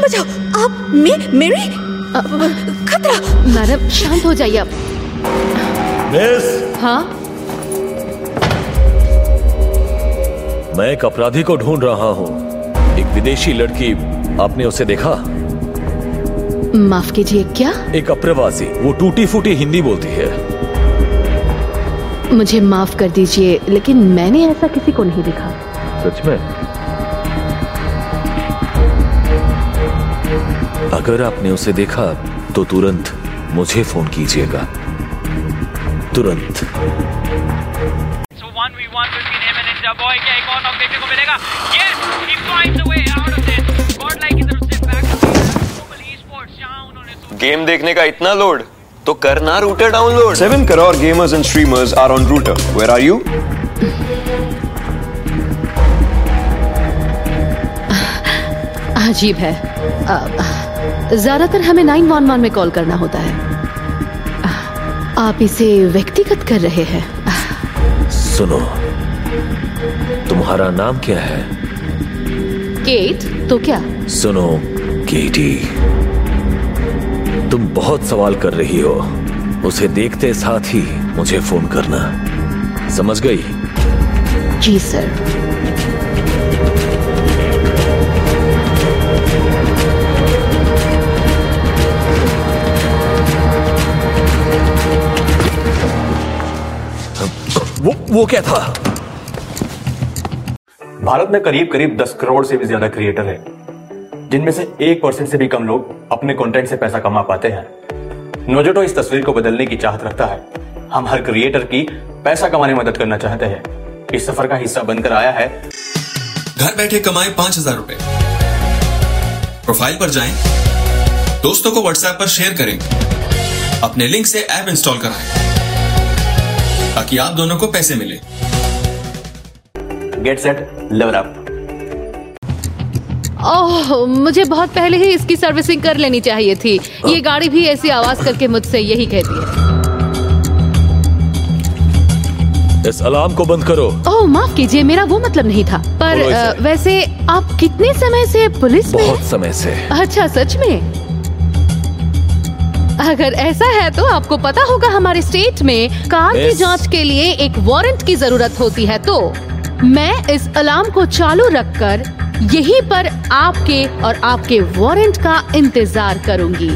बचाओ आप, मेरी खतरा। मैडम शांत हो जाइए आप। मिस। हाँ? मैं एक अपराधी को ढूंढ रहा हूँ। एक विदेशी लड़की, आपने उसे देखा? माफ कीजिए, क्या? एक अप्रवासी, वो टूटी फूटी हिंदी बोलती है। मुझे माफ कर दीजिए, लेकिन मैंने ऐसा किसी को नहीं देखा। सच में? अगर आपने उसे देखा तो तुरंत मुझे फोन कीजिएगा, तुरंत। गेम देखने का इतना लोड तो करना router download. 7 crore gamers and streamers are on router. Where are you? अजीब है, ज्यादातर हमें 911 में कॉल करना होता है। आप इसे व्यक्तिगत कर रहे हैं। सुनो, तुम्हारा नाम क्या है? केट। तो क्या? सुनो केटी, तुम बहुत सवाल कर रही हो। उसे देखते साथ ही मुझे फोन करना, समझ गई? जी सर। वो क्या था? भारत में करीब करीब 10 करोड़ से भी ज्यादा क्रिएटर हैं, जिनमें से 1% से भी कम लोग अपने कंटेंट से पैसा कमा पाते हैं। नोजोटो इस तस्वीर को बदलने की चाहत रखता है। हम हर क्रिएटर की पैसा कमाने में मदद करना चाहते हैं। इस सफर का हिस्सा बनकर आया है। घर बैठे कमाए 5000 रुपए। प्रोफाइल पर जाएं, दोस्तों को व्हाट्सएप पर शेयर करें, अपने लिंक से ऐप इंस्टॉल कराएं ताकि आप दोनों को पैसे मिले। Get set, level up. ओह, मुझे बहुत पहले ही इसकी सर्विसिंग कर लेनी चाहिए थी। ये गाड़ी भी ऐसी आवाज करके मुझसे यही कहती है। इस अलार्म को बंद करो। ओह माफ कीजिए, मेरा वो मतलब नहीं था। पर वैसे आप कितने समय से पुलिस में? बहुत समय से। अच्छा, सच में? अगर ऐसा है तो आपको पता होगा हमारे स्टेट में कार की जांच के लिए एक वारंट की जरूरत होती है। तो मैं इस अलार्म को चालू रखकर यहीं पर आपके और आपके वारंट का इंतजार करूंगी।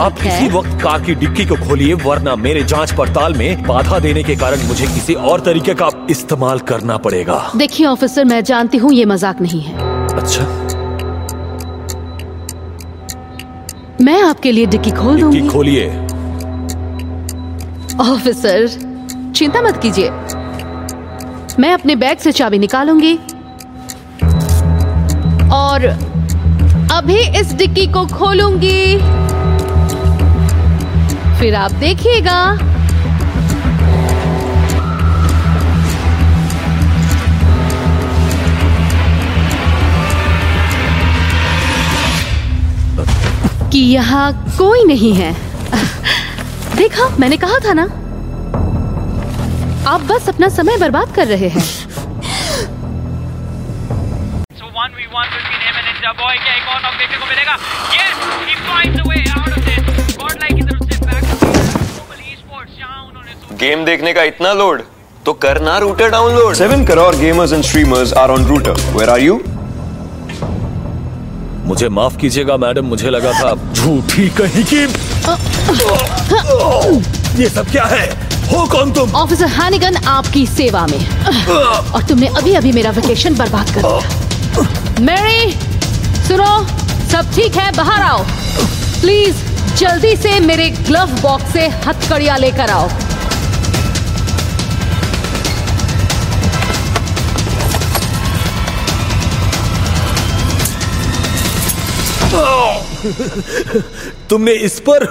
आप किसी वक्त कार की डिक्की को खोलिए, वरना मेरे जांच पड़ताल में बाधा देने के कारण मुझे किसी और तरीके का इस्तेमाल करना पड़ेगा। देखिए ऑफिसर, मैं जानती हूँ ये मजाक नहीं है। अच्छा, मैं आपके लिए डिक्की खोल दूंगी। डिक्की खोलिए। ऑफिसर चिंता मत कीजिए, मैं अपने बैग से चाबी निकालूंगी और अभी इस डिक्की को खोलूंगी। फिर आप देखिएगा। कि यहाँ कोई नहीं है। देखा, मैंने कहा था ना, आप बस अपना समय बर्बाद कर रहे हैं। गेम देखने का इतना लोड तो करना router download. 7 crore gamers and streamers are on router. Where are you? मुझे माफ कीजिएगा मैडम, मुझे लगा था आप झूठी कहीं की। ये सब क्या है? हो कौन तुम? ऑफिसर हानिगन, आपकी सेवा में। और तुमने अभी अभी मेरा वेकेशन बर्बाद कर दिया। मैरी, सुनो, सब ठीक है, बाहर आओ प्लीज। जल्दी से मेरे ग्लव बॉक्स से हथकड़ियां लेकर आओ। तुमने इस पर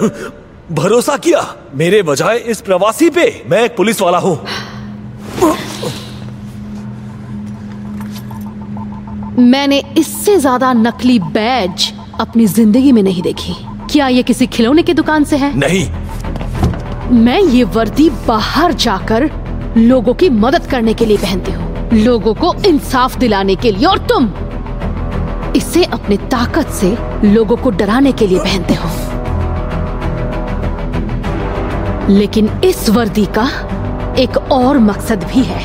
भरोसा किया मेरे बजाय इस प्रवासी पे? मैं एक पुलिस वाला हूँ। मैंने इससे ज्यादा नकली बैज अपनी जिंदगी में नहीं देखी। क्या ये किसी खिलौने की दुकान से है? नहीं, मैं ये वर्दी बाहर जाकर लोगों की मदद करने के लिए पहनती हूँ, लोगों को इंसाफ दिलाने के लिए। और तुम इस इसे अपनी ताकत से लोगों को डराने के लिए पहनते हो, लेकिन इस वर्दी का एक और मकसद भी है,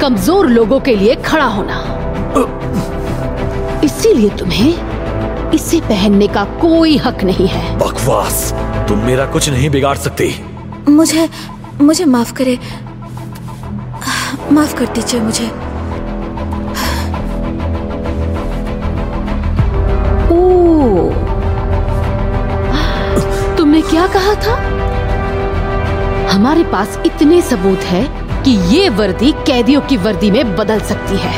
कमजोर लोगों के लिए खड़ा होना। इसीलिए तुम्हें इसे पहनने का कोई हक नहीं है। बकवास, तुम मेरा कुछ नहीं बिगाड़ सकती। मुझे माफ करे, माफ कर दीजिए मुझे। तुमने क्या कहा था? हमारे पास इतने सबूत हैं कि ये वर्दी कैदियों की वर्दी में बदल सकती है,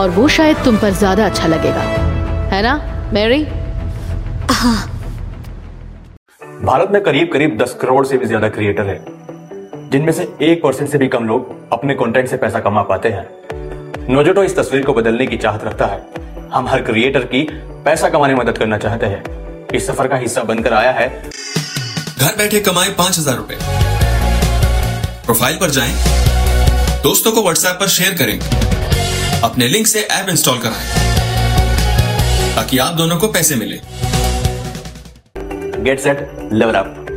और वो शायद तुम पर ज्यादा अच्छा लगेगा, है ना मैरी? हाँ। भारत में करीब करीब 10 करोड़ से भी ज्यादा क्रिएटर हैं, जिनमें से 1% से भी कम लोग अपने कंटेंट से पैसा कमा पाते हैं। नोजोटो इस तस्वीर को बदलने की चाहत रखता है। हम हर क्रिएटर की पैसा कमाने में मदद करना चाहते हैं। इस सफर का हिस्सा बनकर आया है। घर बैठे कमाए 5,000 रुपए। प्रोफाइल पर जाएं, दोस्तों को व्हाट्सएप पर शेयर करें, अपने लिंक से ऐप इंस्टॉल कराएं ताकि आप दोनों को पैसे मिले। Get set, level up.